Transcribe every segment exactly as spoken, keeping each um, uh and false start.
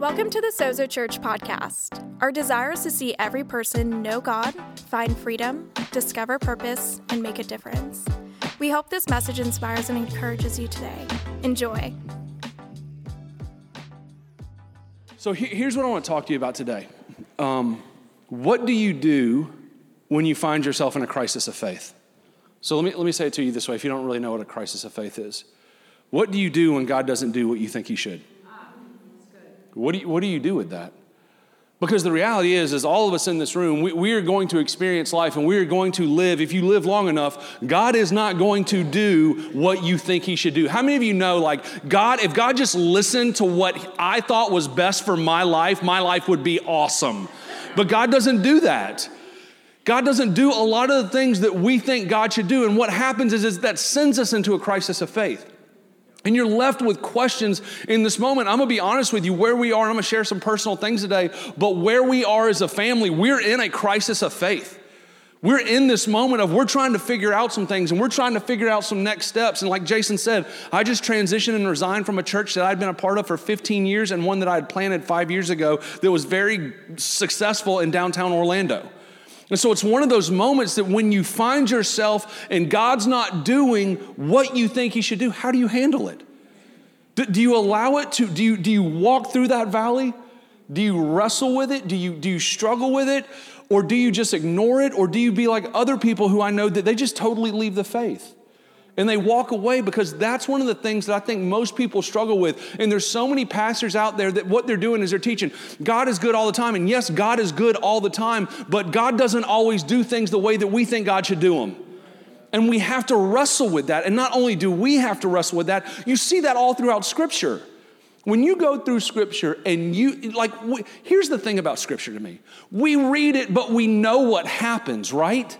Welcome to the Sozo Church podcast. Our desire is to see every person know God, find freedom, discover purpose, and make a difference. We hope this message inspires and encourages you today. Enjoy. So here's what I want to talk to you about today. Um, what do you do when you find yourself in a crisis of faith? So let me let me say it to you this way, if you don't really know what a crisis of faith is. What do you do when God doesn't do what you think he should? What do you, what do you do with that? Because the reality is, is all of us in this room, we, we are going to experience life and we are going to live. If you live long enough, God is not going to do what you think he should do. How many of you know, like, God, if God just listened to what I thought was best for my life, my life would be awesome. But God doesn't do that. God doesn't do a lot of the things that we think God should do. And what happens is, is that sends us into a crisis of faith. And you're left with questions in this moment. I'm going to be honest with you where we are, and I'm going to share some personal things today, but where we are as a family, we're in a crisis of faith. We're in this moment of we're trying to figure out some things, and we're trying to figure out some next steps. And like Jason said, I just transitioned and resigned from a church that I'd been a part of for fifteen years and one that I had planted five years ago that was very successful in downtown Orlando. And so it's one of those moments that when you find yourself and God's not doing what you think he should do, how do you handle it? Do, do you allow it to, do you, do you walk through that valley? Do you wrestle with it? Do you, do you struggle with it? Or do you just ignore it? Or do you be like other people who I know that they just totally leave the faith? And they walk away because that's one of the things that I think most people struggle with. And there's so many pastors out there that what they're doing is they're teaching God is good all the time. And yes, God is good all the time, but God doesn't always do things the way that we think God should do them. And we have to wrestle with that. And not only do we have to wrestle with that, you see that all throughout Scripture. When you go through Scripture and you, like, we, here's the thing about Scripture to me. We read it, but we know what happens, right?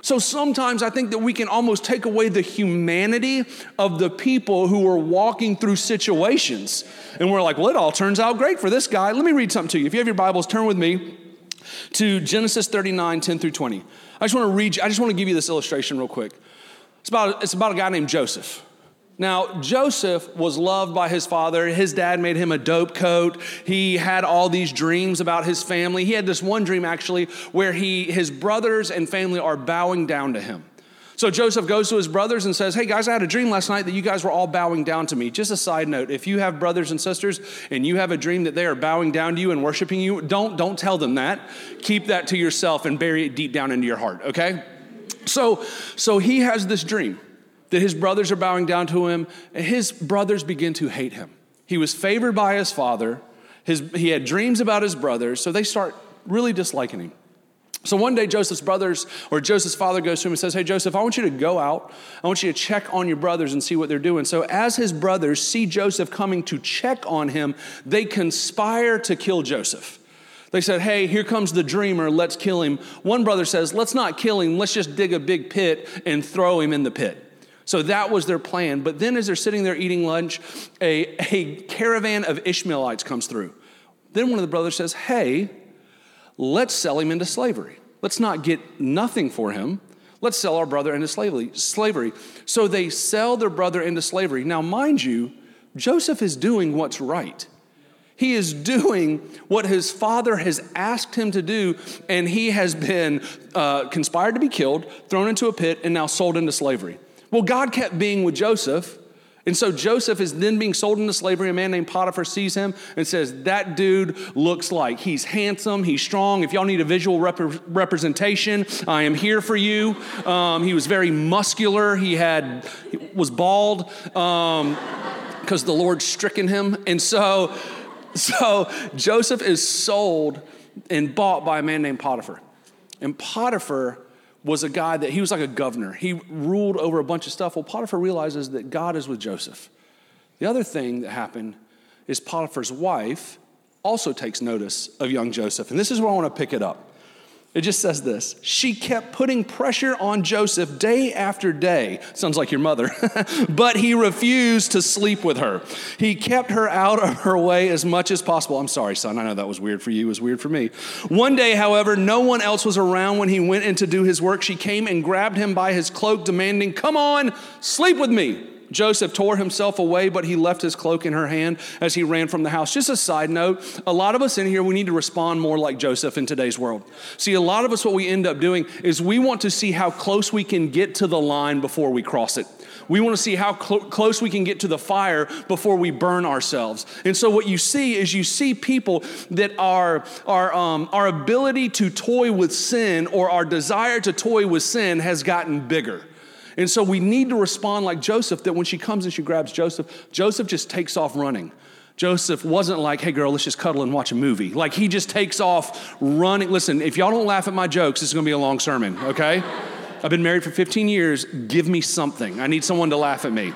So sometimes I think that we can almost take away the humanity of the people who are walking through situations. And we're like, well, it all turns out great for this guy. Let me read something to you. If you have your Bibles, turn with me to Genesis thirty-nine, ten through twenty. I just want to read you, I just want to give you this illustration real quick. It's about, it's about a guy named Joseph. Now, Joseph was loved by his father. His dad made him a dope coat. He had all these dreams about his family. He had this one dream, actually, where he his brothers and family are bowing down to him. So Joseph goes to his brothers and says, hey, guys, I had a dream last night that you guys were all bowing down to me. Just a side note, if you have brothers and sisters and you have a dream that they are bowing down to you and worshiping you, don't, don't tell them that. Keep that to yourself and bury it deep down into your heart, okay? So, so he has this dream that his brothers are bowing down to him, and his brothers begin to hate him. He was favored by his father. His, he had dreams about his brothers, so they start really disliking him. So one day Joseph's brothers, or Joseph's father goes to him and says, hey, Joseph, I want you to go out. I want you to check on your brothers and see what they're doing. So as his brothers see Joseph coming to check on him, they conspire to kill Joseph. They said, hey, here comes the dreamer, let's kill him. One brother says, let's not kill him, let's just dig a big pit and throw him in the pit. So that was their plan. But then as they're sitting there eating lunch, a, a caravan of Ishmaelites comes through. Then one of the brothers says, hey, let's sell him into slavery. Let's not get nothing for him. Let's sell our brother into slavery. So they sell their brother into slavery. Now, mind you, Joseph is doing what's right. He is doing what his father has asked him to do, and he has been uh, conspired to be killed, thrown into a pit, and now sold into slavery. Well, God kept being with Joseph, and so Joseph is then being sold into slavery. A man named Potiphar sees him and says, that dude looks like he's handsome, he's strong. If y'all need a visual rep- representation, I am here for you. Um, he was very muscular. He had he was bald um, because the Lord stricken him. And so, so Joseph is sold and bought by a man named Potiphar. And Potiphar was a guy that he was like a governor. He ruled over a bunch of stuff. Well, Potiphar realizes that God is with Joseph. The other thing that happened is Potiphar's wife also takes notice of young Joseph. And this is where I want to pick it up. It just says this. She kept putting pressure on Joseph day after day. Sounds like your mother. But he refused to sleep with her. He kept her out of her way as much as possible. I'm sorry, son. I know that was weird for you. It was weird for me. One day, however, no one else was around when he went in to do his work. She came and grabbed him by his cloak, demanding, come on, sleep with me. Joseph tore himself away, but he left his cloak in her hand as he ran from the house. Just a side note, a lot of us in here, we need to respond more like Joseph in today's world. See, a lot of us, what we end up doing is we want to see how close we can get to the line before we cross it. We want to see how cl- close we can get to the fire before we burn ourselves. And so what you see is you see people that are, are, um, our ability to toy with sin or our desire to toy with sin has gotten bigger. And so we need to respond like Joseph, that when she comes and she grabs Joseph, Joseph just takes off running. Joseph wasn't like, hey girl, let's just cuddle and watch a movie. Like he just takes off running. Listen, if y'all don't laugh at my jokes, it's going to be a long sermon, okay? I've been married for fifteen years. Give me something. I need someone to laugh at me.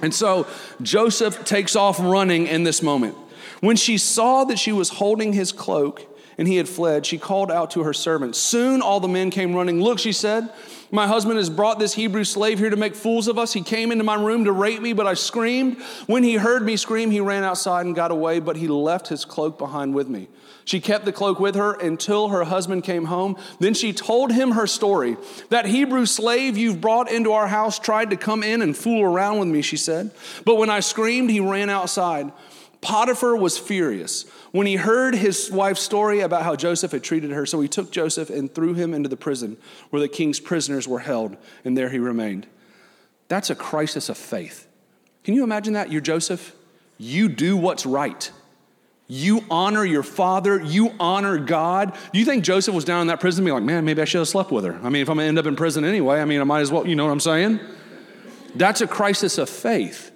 And so Joseph takes off running in this moment. When she saw that she was holding his cloak and he had fled, she called out to her servants. Soon all the men came running. Look, she said, my husband has brought this Hebrew slave here to make fools of us. He came into my room to rape me, but I screamed. When he heard me scream, he ran outside and got away, but he left his cloak behind with me. She kept the cloak with her until her husband came home. Then she told him her story. That Hebrew slave you've brought into our house tried to come in and fool around with me, she said. But when I screamed, he ran outside. Potiphar was furious when he heard his wife's story about how Joseph had treated her. So he took Joseph and threw him into the prison where the king's prisoners were held, and there he remained. That's a crisis of faith. Can you imagine that? You're Joseph. You do what's right. You honor your father. You honor God. Do you think Joseph was down in that prison and be like, man, maybe I should have slept with her? I mean, if I'm going to end up in prison anyway, I mean, I might as well, you know what I'm saying? That's a crisis of faith.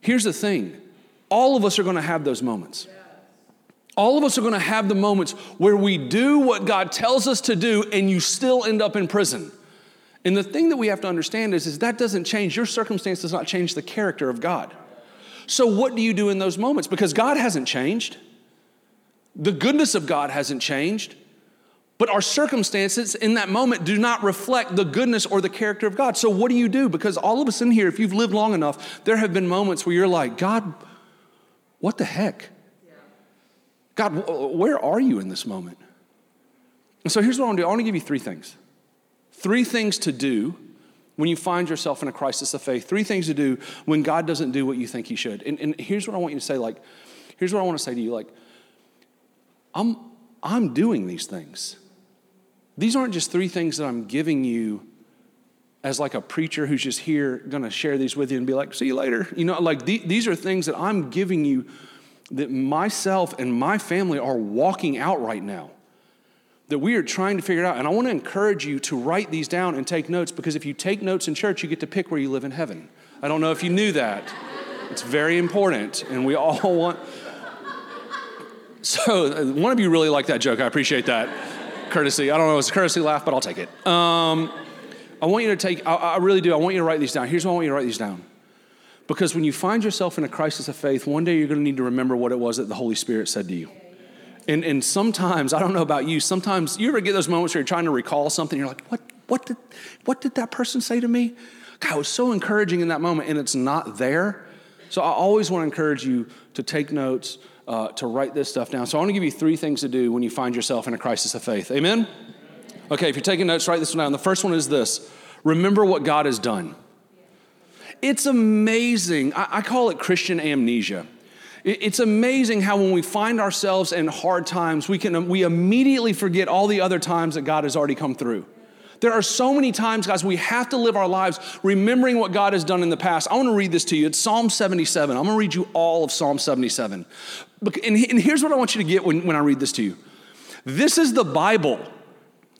Here's the thing. All of us are going to have those moments. All of us are going to have the moments where we do what God tells us to do and you still end up in prison. And the thing that we have to understand is, is that doesn't change. Your circumstance does not change the character of God. So what do you do in those moments? Because God hasn't changed. The goodness of God hasn't changed. But our circumstances in that moment do not reflect the goodness or the character of God. So what do you do? Because all of us in here, if you've lived long enough, there have been moments where you're like, God, what the heck? God, where are you in this moment? And so here's what I want to do. I want to give you three things. Three things to do when you find yourself in a crisis of faith, three things to do when God doesn't do what you think he should. And, and here's what I want you to say, like, here's what I want to say to you, like, I'm, I'm doing these things. These aren't just three things that I'm giving you as like a preacher who's just here going to share these with you and be like, see you later. You know, like the, these are things that I'm giving you that myself and my family are walking out right now, that we are trying to figure out. And I want to encourage you to write these down and take notes, because if you take notes in church, you get to pick where you live in heaven. I don't know if you knew that. It's very important, and we all want... So one of you really liked that joke. I appreciate that. Courtesy. I don't know if it's a courtesy laugh, but I'll take it. Um, I want you to take... I, I really do. I want you to write these down. Here's why I want you to write these down. Because when you find yourself in a crisis of faith, one day you're going to need to remember what it was that the Holy Spirit said to you. And and sometimes, I don't know about you, sometimes you ever get those moments where you're trying to recall something, you're like, what what did what did that person say to me? God, it was so encouraging in that moment, and it's not there. So I always want to encourage you to take notes, uh, to write this stuff down. So I want to give you three things to do when you find yourself in a crisis of faith. Amen? Okay, if you're taking notes, write this one down. The first one is this. Remember what God has done. It's amazing. I, I call it Christian amnesia. It's amazing how when we find ourselves in hard times, we can we immediately forget all the other times that God has already come through. There are so many times, guys, we have to live our lives remembering what God has done in the past. I want to read this to you. It's Psalm seventy-seven. I'm going to read you all of Psalm seventy-seven. And here's what I want you to get when, when I read this to you. This is the Bible.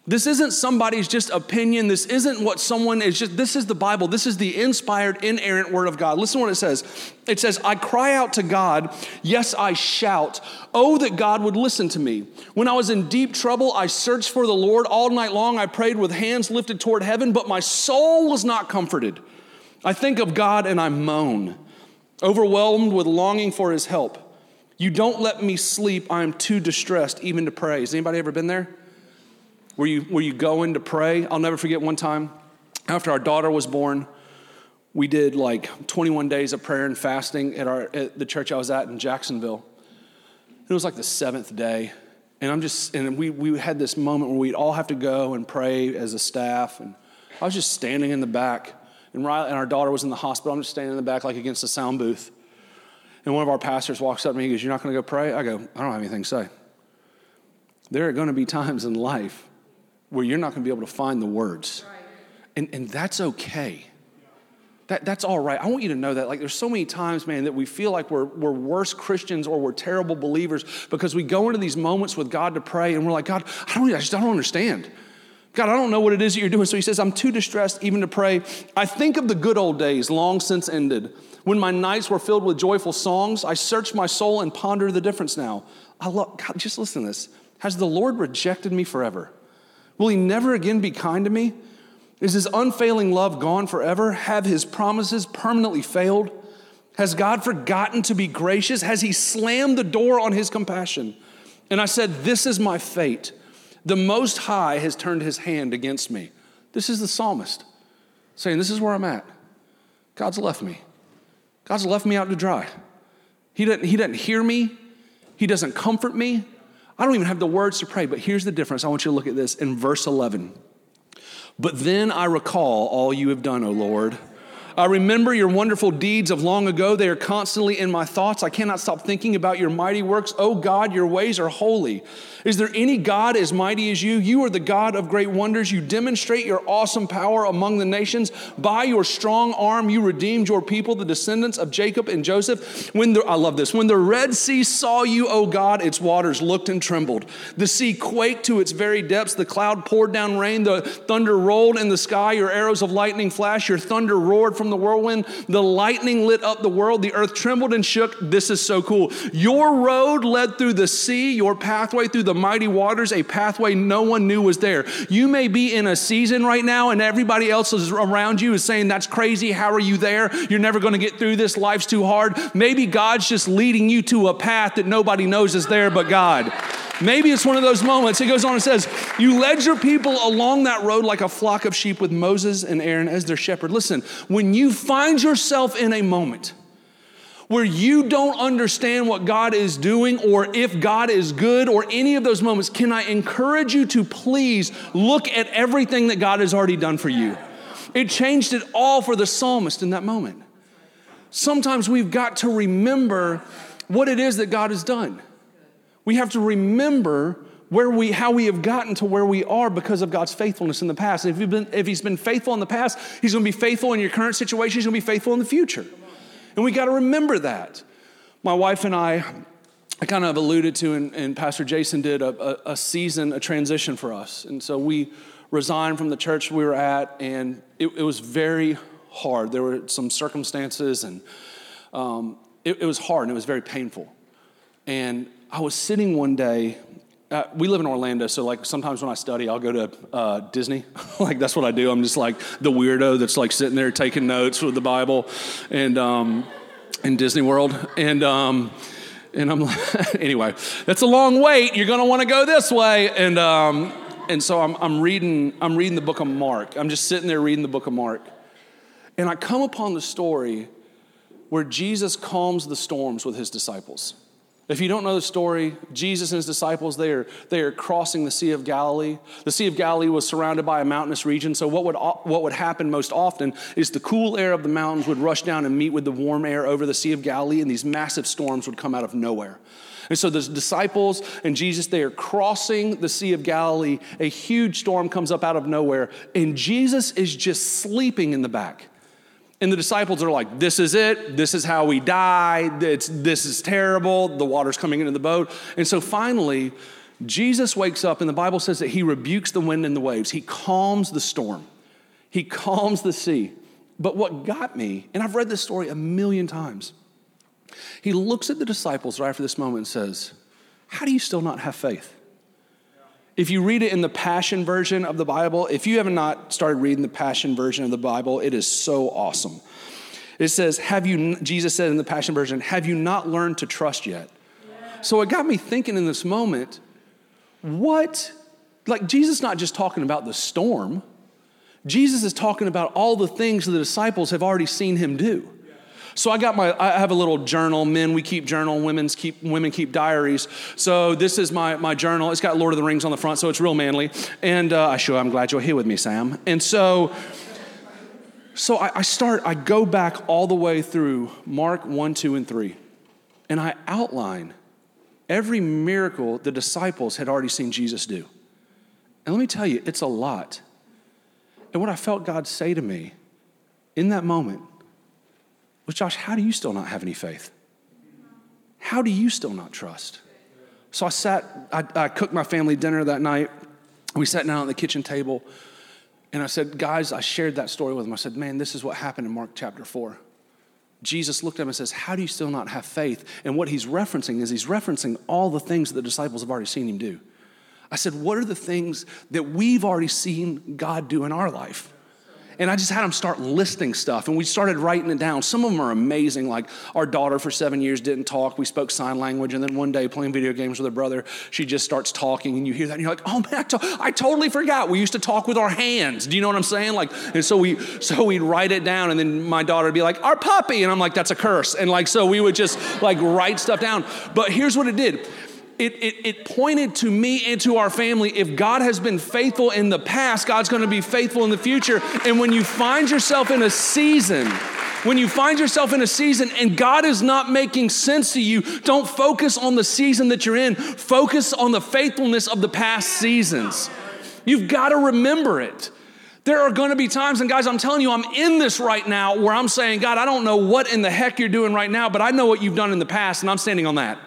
This isn't somebody's just opinion. This isn't what someone is just, this is the Bible. This is the inspired, inerrant word of God. Listen to what it says. It says, I cry out to God. Yes, I shout. Oh, that God would listen to me. When I was in deep trouble, I searched for the Lord. All night long, I prayed with hands lifted toward heaven, but my soul was not comforted. I think of God and I moan, overwhelmed with longing for his help. You don't let me sleep. I am too distressed even to pray. Has anybody ever been there? Where you, where you go in to pray. I'll never forget one time after our daughter was born, we did like twenty-one days of prayer and fasting at our at the church I was at in Jacksonville. It was like the seventh day. And I'm just, and we we had this moment where we'd all have to go and pray as a staff. And I was just standing in the back. and Riley and our daughter was in the hospital. I'm just standing in the back, like against the sound booth. And one of our pastors walks up to me. He goes, "You're not going to go pray?" I go, "I don't have anything to say." There are going to be times in life where you're not going to be able to find the words. And and that's okay. That that's all right. I want you to know that. Like, there's so many times, man, that we feel like we're we're worse Christians or we're terrible believers because we go into these moments with God to pray and we're like, "God, I don't I just don't understand. God, I don't know what it is that you're doing." So he says, "I'm too distressed even to pray. I think of the good old days long since ended, when my nights were filled with joyful songs. I search my soul and ponder the difference now." I love God. Just listen to this. "Has the Lord rejected me forever? Will he never again be kind to me? Is his unfailing love gone forever? Have his promises permanently failed? Has God forgotten to be gracious? Has he slammed the door on his compassion? And I said, this is my fate. The Most High has turned his hand against me." This is the psalmist saying, this is where I'm at. God's left me. God's left me out to dry. He doesn't, he doesn't hear me. He doesn't comfort me. I don't even have the words to pray, but here's the difference. I want you to look at this in verse eleven. "But then I recall all you have done, O Lord. I remember your wonderful deeds of long ago. They are constantly in my thoughts. I cannot stop thinking about your mighty works. O God, your ways are holy. Is there any God as mighty as you? You are the God of great wonders. You demonstrate your awesome power among the nations. By your strong arm, you redeemed your people, the descendants of Jacob and Joseph. When the," I love this, "when the Red Sea saw you, O God, its waters looked and trembled. The sea quaked to its very depths. The cloud poured down rain. The thunder rolled in the sky. Your arrows of lightning flashed. Your thunder roared from the whirlwind. The lightning lit up the world. The earth trembled and shook." This is so cool. "Your road led through the sea, your pathway through the mighty waters, a pathway no one knew was there." You may be in a season right now and everybody else is around you is saying, "That's crazy. How are you there? You're never going to get through this. Life's too hard." Maybe God's just leading you to a path that nobody knows is there but God. Maybe it's one of those moments. He goes on and says, "You led your people along that road like a flock of sheep with Moses and Aaron as their shepherd." Listen, when you find yourself in a moment where you don't understand what God is doing or if God is good or any of those moments, can I encourage you to please look at everything that God has already done for you? It changed it all for the psalmist in that moment. Sometimes we've got to remember what it is that God has done. We have to remember where we, how we have gotten to where we are because of God's faithfulness in the past. And if, you've been, if he's been faithful in the past, he's going to be faithful in your current situation. He's going to be faithful in the future. And we got to remember that. My wife and I, I kind of alluded to, and, and Pastor Jason did, a, a, a season, a transition for us. And so we resigned from the church we were at, and it, it was very hard. There were some circumstances, and um, it, it was hard, and it was very painful. And I was sitting one day, uh, we live in Orlando, so like sometimes when I study, I'll go to uh, Disney. Like that's what I do. I'm just like the weirdo that's like sitting there taking notes with the Bible and um, in Disney World. And um, and I'm like, anyway, that's a long wait. You're going to want to go this way. And um, and so I'm, I'm reading I'm reading the book of Mark. I'm just sitting there reading the book of Mark. And I come upon the story where Jesus calms the storms with his disciples. If you don't know the story, Jesus and his disciples, they are, they are crossing the Sea of Galilee. The Sea of Galilee was surrounded by a mountainous region, so what would, what would happen most often is the cool air of the mountains would rush down and meet with the warm air over the Sea of Galilee, and these massive storms would come out of nowhere. And so the disciples and Jesus, they are crossing the Sea of Galilee. A huge storm comes up out of nowhere, and Jesus is just sleeping in the back. And the disciples are like, this is it. This is how we die. It's, this is terrible. The water's coming into the boat. And so finally, Jesus wakes up, and the Bible says that he rebukes the wind and the waves. He calms the storm. He calms the sea. But what got me, and I've read this story a million times, he looks at the disciples right after this moment and says, how do you still not have faith? If you read it in the Passion Version of the Bible, if you have not started reading the Passion Version of the Bible, it is so awesome. It says, "Have you?" Jesus said in the Passion Version, "Have you not learned to trust yet?" Yeah. So it got me thinking in this moment, what, like Jesus not just talking about the storm, Jesus is talking about all the things the disciples have already seen him do. So I got my, I have a little journal. Men, we keep journal. Women's keep, women keep diaries. So this is my, my journal. It's got Lord of the Rings on the front, so it's real manly. And uh, I sure, I'm glad you're here with me, Sam. And so So I, I start, I go back all the way through Mark one, two, and three, and I outline every miracle the disciples had already seen Jesus do. And let me tell you, it's a lot. And what I felt God say to me in that moment was, Josh, how do you still not have any faith? How do you still not trust? So I sat, I, I cooked my family dinner that night. We sat down at the kitchen table, and I said, guys, I shared that story with them. I said, man, this is what happened in Mark chapter four. Jesus looked at him and says, how do you still not have faith? And what he's referencing is he's referencing all the things that the disciples have already seen him do. I said, what are the things that we've already seen God do in our life? And I just had them start listing stuff, and we started writing it down. Some of them are amazing, like our daughter for seven years didn't talk. We spoke sign language, and then one day playing video games with her brother, she just starts talking, and you hear that, and you're like, oh, man, I, to- I totally forgot. We used to talk with our hands. Do you know what I'm saying? Like, and so, we, so we'd write it down, and then my daughter would be like, our puppy, and I'm like, that's a curse. And like, so we would just like write stuff down. But here's what it did. It, it it pointed to me and to our family. If God has been faithful in the past, God's going to be faithful in the future. And when you find yourself in a season, when you find yourself in a season and God is not making sense to you, don't focus on the season that you're in. Focus on the faithfulness of the past seasons. You've got to remember it. There are going to be times, and guys, I'm telling you, I'm in this right now where I'm saying, God, I don't know what in the heck you're doing right now, but I know what you've done in the past, and I'm standing on that.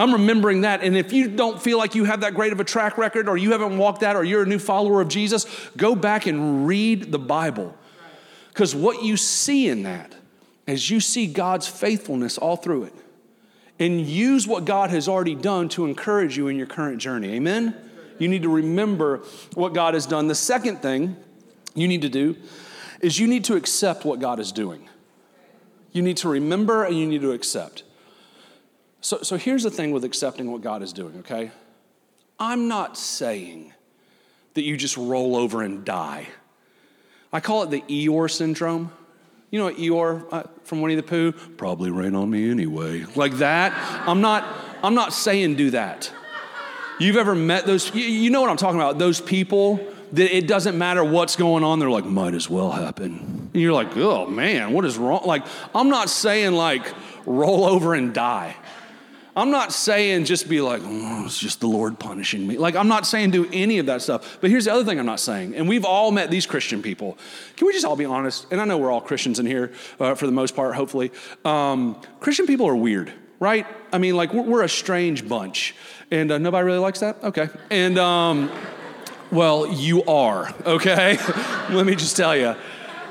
I'm remembering that. And if you don't feel like you have that great of a track record, or you haven't walked that, or you're a new follower of Jesus, go back and read the Bible. Because what you see in that is you see God's faithfulness all through it. And use what God has already done to encourage you in your current journey. Amen? You need to remember what God has done. The second thing you need to do is you need to accept what God is doing. You need to remember and you need to accept. So, so here's the thing with accepting what God is doing, okay? I'm not saying that you just roll over and die. I call it the Eeyore syndrome. You know Eeyore uh, from Winnie the Pooh? Probably rain on me anyway. Like that. I'm not, I'm not saying do that. You've ever met those, you, you know what I'm talking about, those people that it doesn't matter what's going on, they're like, might as well happen. And you're like, oh man, what is wrong? Like, I'm not saying like roll over and die. I'm not saying just be like, oh, it's just the Lord punishing me. Like, I'm not saying do any of that stuff. But here's the other thing I'm not saying. And we've all met these Christian people. Can we just all be honest? And I know we're all Christians in here uh, for the most part, hopefully. Um, Christian people are weird, right? I mean, like, we're, we're a strange bunch. And uh, nobody really likes that? Okay. And, um, well, you are, okay? Let me just tell you.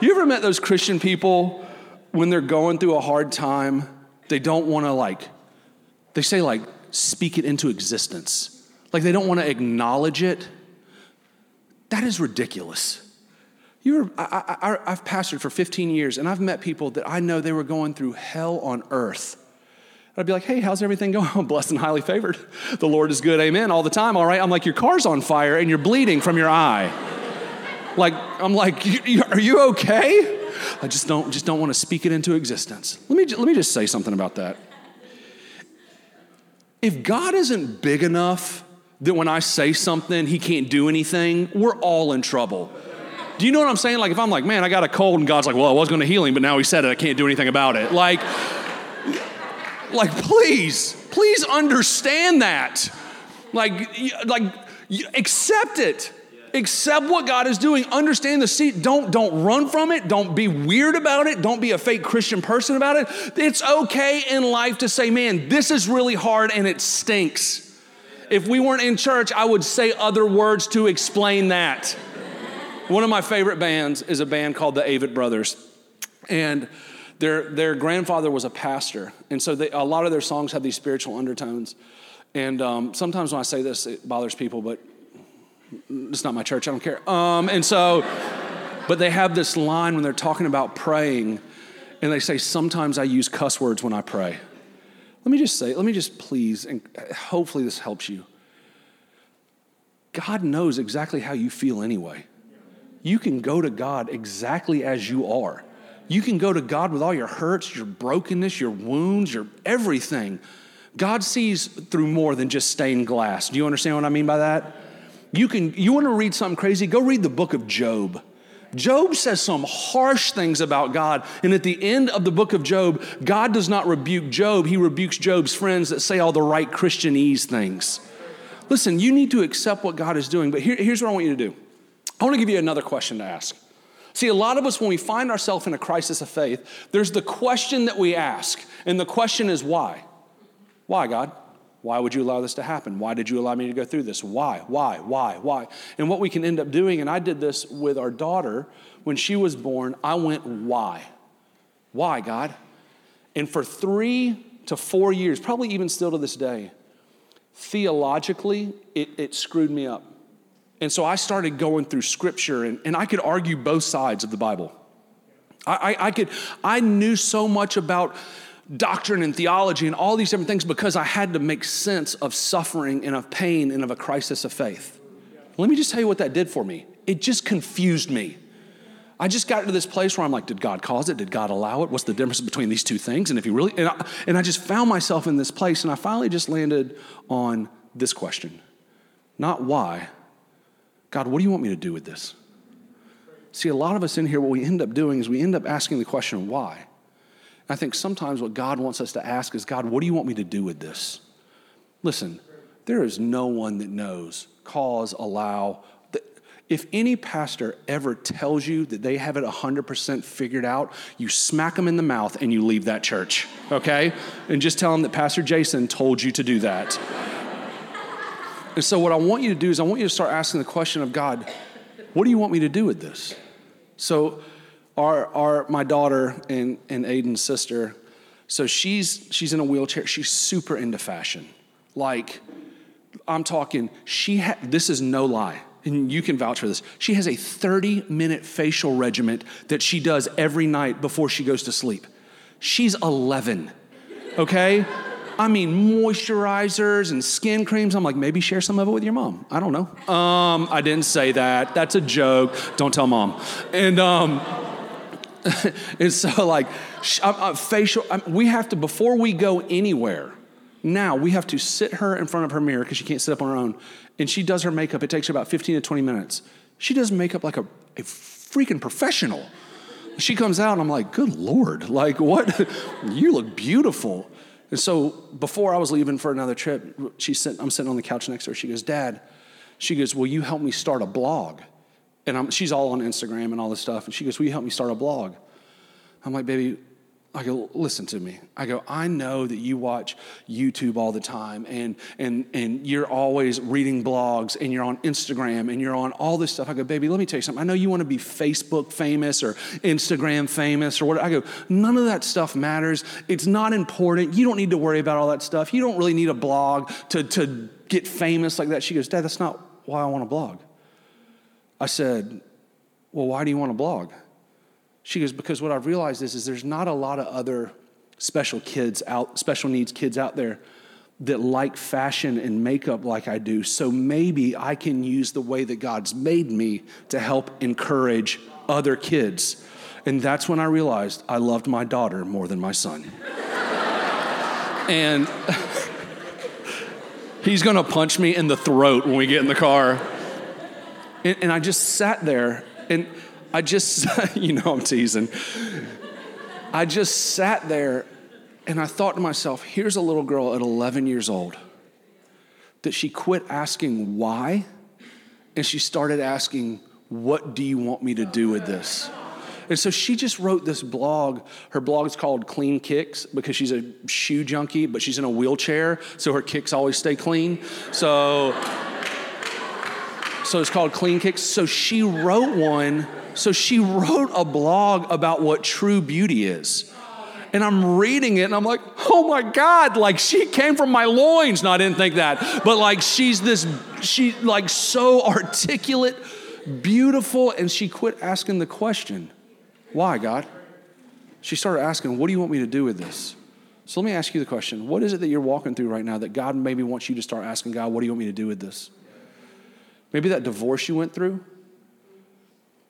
You ever met those Christian people when they're going through a hard time? They don't want to, like... They say, like, speak it into existence. Like, they don't want to acknowledge it. That is ridiculous. You're, I, I, I've pastored for fifteen years, and I've met people that I know they were going through hell on earth. And I'd be like, hey, how's everything going? I'm blessed and highly favored. The Lord is good, amen, all the time, all right? I'm like, your car's on fire, and you're bleeding from your eye. Like, I'm like, you, you, are you okay? I just don't, just don't want to speak it into existence. Let me, let me just say something about that. If God isn't big enough that when I say something, he can't do anything, we're all in trouble. Do you know what I'm saying? Like, if I'm like, man, I got a cold, and God's like, well, I was going to heal him, but now he said it, I can't do anything about it. Like, like, please, please understand that. Like, like, accept it. Accept what God is doing. Understand the seat. Don't, don't run from it. Don't be weird about it. Don't be a fake Christian person about it. It's okay in life to say, man, this is really hard and it stinks. If we weren't in church, I would say other words to explain that. One of my favorite bands is a band called the Avett Brothers. And their, their grandfather was a pastor. And so they, a lot of their songs have these spiritual undertones. And um, sometimes when I say this, it bothers people, but it's not my church, I don't care. Um, and so, but they have this line when they're talking about praying, and they say, sometimes I use cuss words when I pray. Let me just say, let me just please, and hopefully this helps you. God knows exactly how you feel anyway. You can go to God exactly as you are. You can go to God with all your hurts, your brokenness, your wounds, your everything. God sees through more than just stained glass. Do you understand what I mean by that? You can. You want to read something crazy? Go read the book of Job. Job says some harsh things about God. And at the end of the book of Job, God does not rebuke Job. He rebukes Job's friends that say all the right Christianese things. Listen, you need to accept what God is doing. But here, here's what I want you to do. I want to give you another question to ask. See, a lot of us, when we find ourselves in a crisis of faith, there's the question that we ask. And the question is, why? Why, God? Why would you allow this to happen? Why did you allow me to go through this? Why, why, why, why? And what we can end up doing, and I did this with our daughter, when she was born, I went, why? Why, God? And for three to four years, probably even still to this day, theologically, it, it screwed me up. And so I started going through scripture, and, and I could argue both sides of the Bible. I, I, I could, I knew so much about doctrine and theology and all these different things because I had to make sense of suffering and of pain and of a crisis of faith. Let me just tell you what that did for me. It just confused me. I just got to this place where I'm like, did God cause it? Did God allow it? What's the difference between these two things? And if you really, and I, and I just found myself in this place, and I finally just landed on this question. Not why. God, what do you want me to do with this? See, a lot of us in here, what we end up doing is we end up asking the question, why? I think sometimes what God wants us to ask is, God, what do you want me to do with this? Listen, there is no one that knows, cause, allow. If any pastor ever tells you that they have it one hundred percent figured out, you smack them in the mouth and you leave that church, okay? And just tell them that Pastor Jason told you to do that. And so what I want you to do is I want you to start asking the question of, God, what do you want me to do with this? So... Our, our, my daughter and, and Aiden's sister, so she's she's in a wheelchair. She's super into fashion. Like, I'm talking, she ha- this is no lie, and you can vouch for this. She has a thirty-minute facial regimen that she does every night before she goes to sleep. She's eleven, okay? I mean, moisturizers and skin creams. I'm like, maybe share some of it with your mom. I don't know. Um, I didn't say that. That's a joke. Don't tell mom. And... um. And so like I'm, I'm facial, I'm, we have to, before we go anywhere now, we have to sit her in front of her mirror because she can't sit up on her own. And she does her makeup. It takes her about fifteen to twenty minutes. She does makeup like a, a freaking professional. She comes out and I'm like, good Lord, like what? You look beautiful. And so before I was leaving for another trip, she sitting, I'm sitting on the couch next to her. She goes, Dad, she goes, will you help me start a blog? And I'm, she's all on Instagram and all this stuff. And she goes, will you help me start a blog? I'm like, baby, I go, listen to me. I go, I know that you watch YouTube all the time. And and and you're always reading blogs. And you're on Instagram. And you're on all this stuff. I go, baby, let me tell you something. I know you want to be Facebook famous or Instagram famous or whatever. I go, none of that stuff matters. It's not important. You don't need to worry about all that stuff. You don't really need a blog to, to get famous like that. She goes, Dad, that's not why I want a blog. I said, well, why do you want to blog? She goes, because what I've realized is, is there's not a lot of other special kids out, special needs kids out there that like fashion and makeup like I do. So maybe I can use the way that God's made me to help encourage other kids. And that's when I realized I loved my daughter more than my son. And he's going to punch me in the throat when we get in the car. And, and I just sat there, and I just, you know I'm teasing. I just sat there, and I thought to myself, here's a little girl at eleven years old that she quit asking why, and she started asking, what do you want me to do with this? And so she just wrote this blog. Her blog is called Clean Kicks because she's a shoe junkie, but she's in a wheelchair, so her kicks always stay clean. So... So it's called Clean Kicks. So she wrote one. So she wrote a blog about what true beauty is. And I'm reading it and I'm like, oh my God, like she came from my loins. No, I didn't think that. But like she's this, she like so articulate, beautiful. And she quit asking the question, why, God? She started asking, what do you want me to do with this? So let me ask you the question. What is it that you're walking through right now that God maybe wants you to start asking God, what do you want me to do with this? Maybe that divorce you went through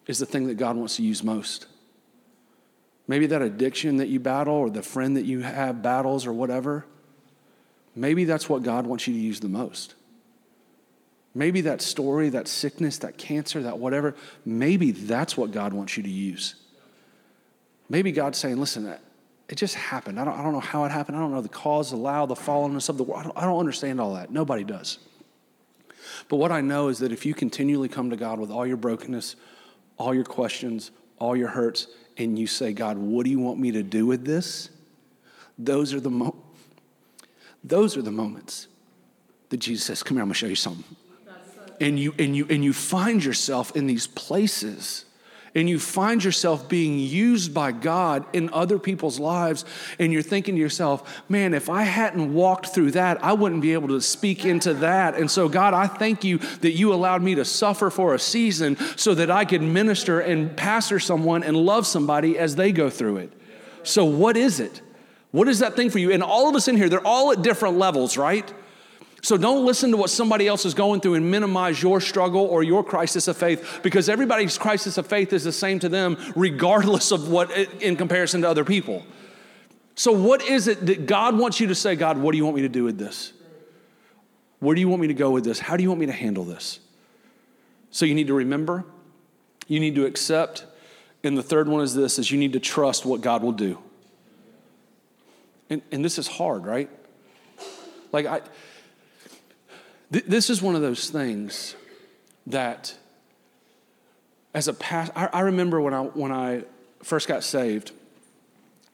is the thing that God wants to use most. Maybe that addiction that you battle or the friend that you have battles or whatever, maybe that's what God wants you to use the most. Maybe that story, that sickness, that cancer, that whatever, maybe that's what God wants you to use. Maybe God's saying, listen, it just happened. I don't, I don't know how it happened. I don't know the cause, the how, the fallenness of the world. I don't, I don't understand all that. Nobody does. But what I know is that if you continually come to God with all your brokenness, all your questions, all your hurts, and you say, God, what do you want me to do with this? Those are the mo- those are the moments that Jesus says, come here, I'm going to show you something. And you, and, you, and you find yourself in these places, and you find yourself being used by God in other people's lives, and you're thinking to yourself, man, if I hadn't walked through that, I wouldn't be able to speak into that. And so, God, I thank you that you allowed me to suffer for a season so that I could minister and pastor someone and love somebody as they go through it. So what is it? What is that thing for you? And all of us in here, they're all at different levels, right? So don't listen to what somebody else is going through and minimize your struggle or your crisis of faith, because everybody's crisis of faith is the same to them regardless of what in comparison to other people. So what is it that God wants you to say, God, what do you want me to do with this? Where do you want me to go with this? How do you want me to handle this? So you need to remember, you need to accept, and the third one is this, is you need to trust what God will do. And, and this is hard, right? Like I... This is one of those things that, as a pastor, I remember when I when I first got saved,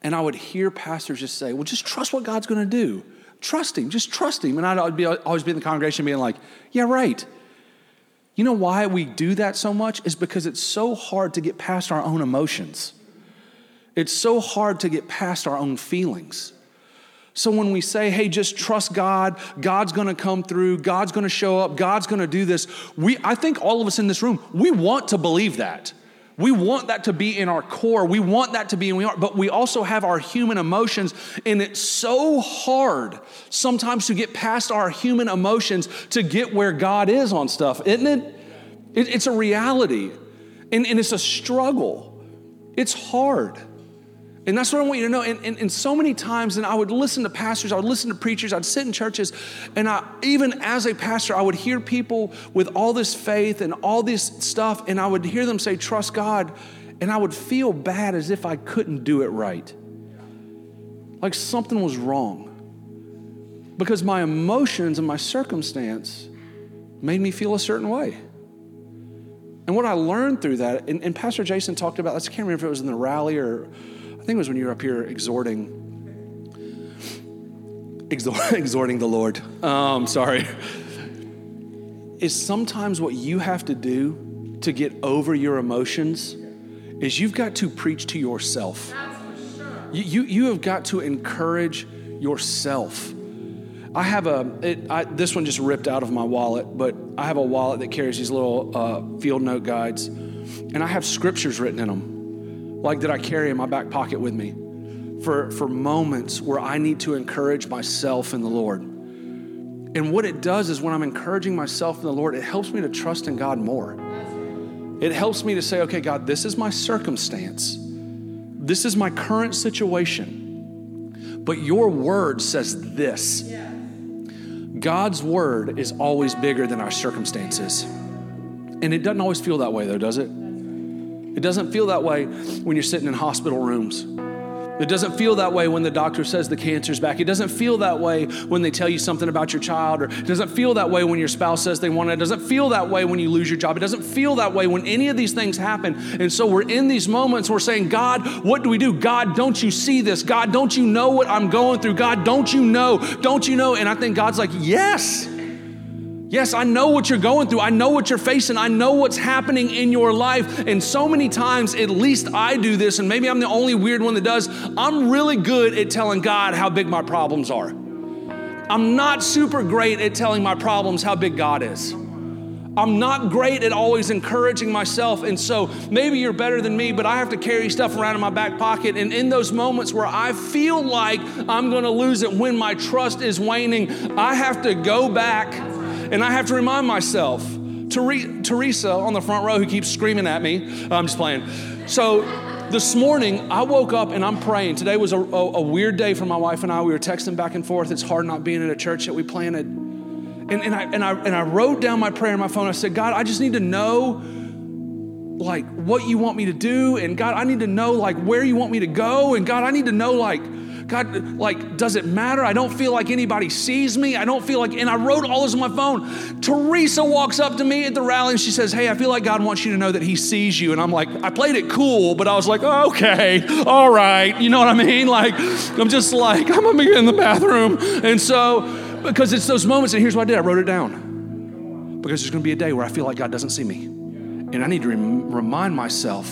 and I would hear pastors just say, well, just trust what God's going to do. Trust him, just trust him. And I'd be, always be in the congregation being like, yeah, right. You know why we do that so much? Is because it's so hard to get past our own emotions. It's so hard to get past our own feelings. So when we say, hey, just trust God, God's going to come through, God's going to show up, God's going to do this, we I think all of us in this room, we want to believe that. We want that to be in our core. We want that to be in we are, but we also have our human emotions, and it's so hard sometimes to get past our human emotions to get where God is on stuff, isn't it? it it's a reality, and, and it's a struggle. It's hard. And that's what I want you to know. And, and, and so many times, and I would listen to pastors, I would listen to preachers, I'd sit in churches, and I, even as a pastor, I would hear people with all this faith and all this stuff, and I would hear them say, trust God, and I would feel bad as if I couldn't do it right. Like something was wrong. Because my emotions and my circumstance made me feel a certain way. And what I learned through that, and, and Pastor Jason talked about, I can't remember if it was in the rally or... I think it was when you were up here exhorting, exhorting the Lord. Um, sorry. Is sometimes what you have to do to get over your emotions is you've got to preach to yourself. That's for sure. You, you, you have got to encourage yourself. I have a, it, I, this one just ripped out of my wallet, but I have a wallet that carries these little uh, field note guides, and I have scriptures written in them. Like that I carry in my back pocket with me for, for moments where I need to encourage myself in the Lord. And what it does is when I'm encouraging myself in the Lord, it helps me to trust in God more. It helps me to say, okay, God, this is my circumstance. This is my current situation. But your word says this. God's word is always bigger than our circumstances. And it doesn't always feel that way though, does it? It doesn't feel that way when you're sitting in hospital rooms. It doesn't feel that way when the doctor says the cancer's back. It doesn't feel that way when they tell you something about your child, or it doesn't feel that way when your spouse says they want it. It doesn't feel that way when you lose your job. It doesn't feel that way when any of these things happen. And so we're in these moments, we're saying, God, what do we do? God, don't you see this? God, don't you know what I'm going through? God, don't you know? Don't you know? And I think God's like, yes. Yes, I know what you're going through. I know what you're facing. I know what's happening in your life. And so many times, at least I do this, and maybe I'm the only weird one that does, I'm really good at telling God how big my problems are. I'm not super great at telling my problems how big God is. I'm not great at always encouraging myself. And so maybe you're better than me, but I have to carry stuff around in my back pocket. And in those moments where I feel like I'm going to lose it, when my trust is waning, I have to go back. And I have to remind myself, Teresa on the front row who keeps screaming at me, I'm just playing. So this morning I woke up and I'm praying. Today was a, a, a weird day for my wife and I. We were texting back and forth. It's hard not being at a church that we planted. And, and, I, and, I, and I wrote down my prayer on my phone. I said, God, I just need to know like what you want me to do. And God, I need to know like where you want me to go. And God, I need to know like, God, like, does it matter? I don't feel like anybody sees me. I don't feel like, and I wrote all this on my phone. Teresa walks up to me at the rally and she says, hey, I feel like God wants you to know that he sees you. And I'm like, I played it cool, but I was like, oh, okay, all right. You know what I mean? Like, I'm just like, I'm gonna be in the bathroom. And so, because it's those moments, and here's what I did. I wrote it down. Because there's gonna be a day where I feel like God doesn't see me. And I need to rem- remind myself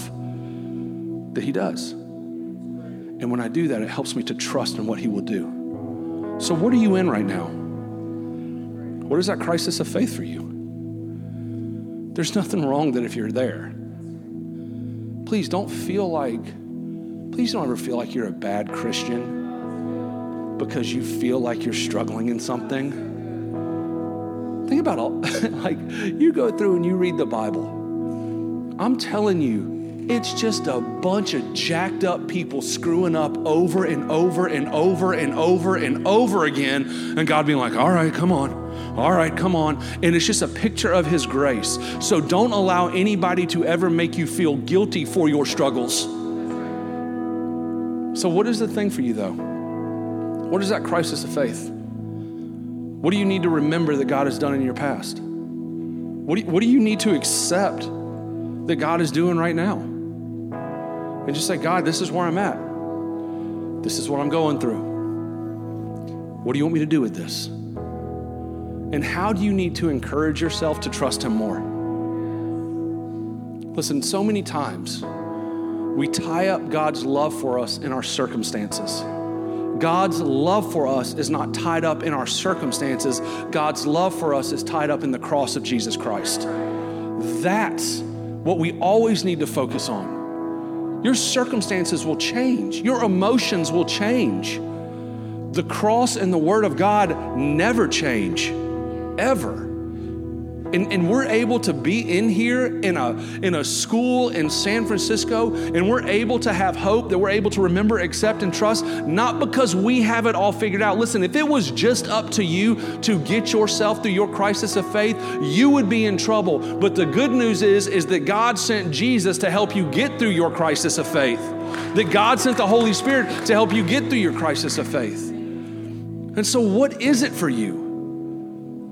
that he does. And when I do that, it helps me to trust in what he will do. So what are you in right now? What is that crisis of faith for you? There's nothing wrong that if you're there. Please don't feel like, please don't ever feel like you're a bad Christian because you feel like you're struggling in something. Think about all, like you go through and you read the Bible. I'm telling you, it's just a bunch of jacked up people screwing up over and over and over and over and over again. And God being like, all right, come on. All right, come on. And it's just a picture of his grace. So don't allow anybody to ever make you feel guilty for your struggles. So what is the thing for you though? What is that crisis of faith? What do you need to remember that God has done in your past? What do you, what do you need to accept that God is doing right now? And just say, God, this is where I'm at. This is what I'm going through. What do you want me to do with this? And how do you need to encourage yourself to trust him more? Listen, so many times we tie up God's love for us in our circumstances. God's love for us is not tied up in our circumstances. God's love for us is tied up in the cross of Jesus Christ. That's what we always need to focus on. Your circumstances will change. Your emotions will change. The cross and the word of God never change, ever. And, and we're able to be in here in a, in a school in San Francisco, and we're able to have hope that we're able to remember, accept, and trust, not because we have it all figured out. Listen, if it was just up to you to get yourself through your crisis of faith, you would be in trouble. But the good news is, is that God sent Jesus to help you get through your crisis of faith, that God sent the Holy Spirit to help you get through your crisis of faith. And so what is it for you?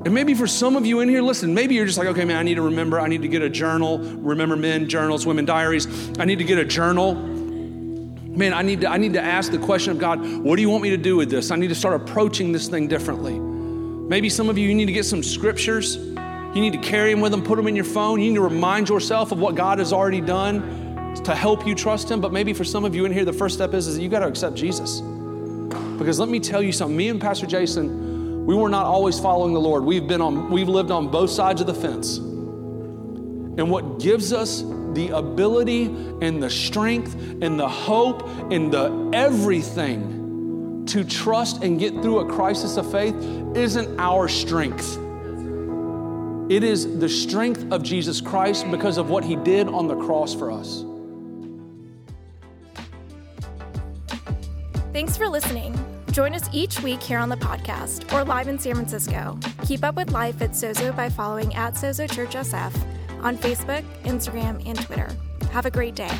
And maybe for some of you in here, listen, maybe you're just like, okay, man, I need to remember, I need to get a journal. Remember men, journals, women, diaries. I need to get a journal. Man, I need to, I need to ask the question of God, what do you want me to do with this? I need to start approaching this thing differently. Maybe some of you, you need to get some scriptures. You need to carry them with them, put them in your phone. You need to remind yourself of what God has already done to help you trust him. But maybe for some of you in here, the first step is, is you got to accept Jesus. Because let me tell you something, me and Pastor Jason, we were not always following the Lord. We've been on, we've lived on both sides of the fence. And what gives us the ability and the strength and the hope and the everything to trust and get through a crisis of faith isn't our strength. It is the strength of Jesus Christ because of what he did on the cross for us. Thanks for listening. Join us each week here on the podcast or live in San Francisco. Keep up with life at Sozo by following at Sozo Church S F on Facebook, Instagram, and Twitter. Have a great day.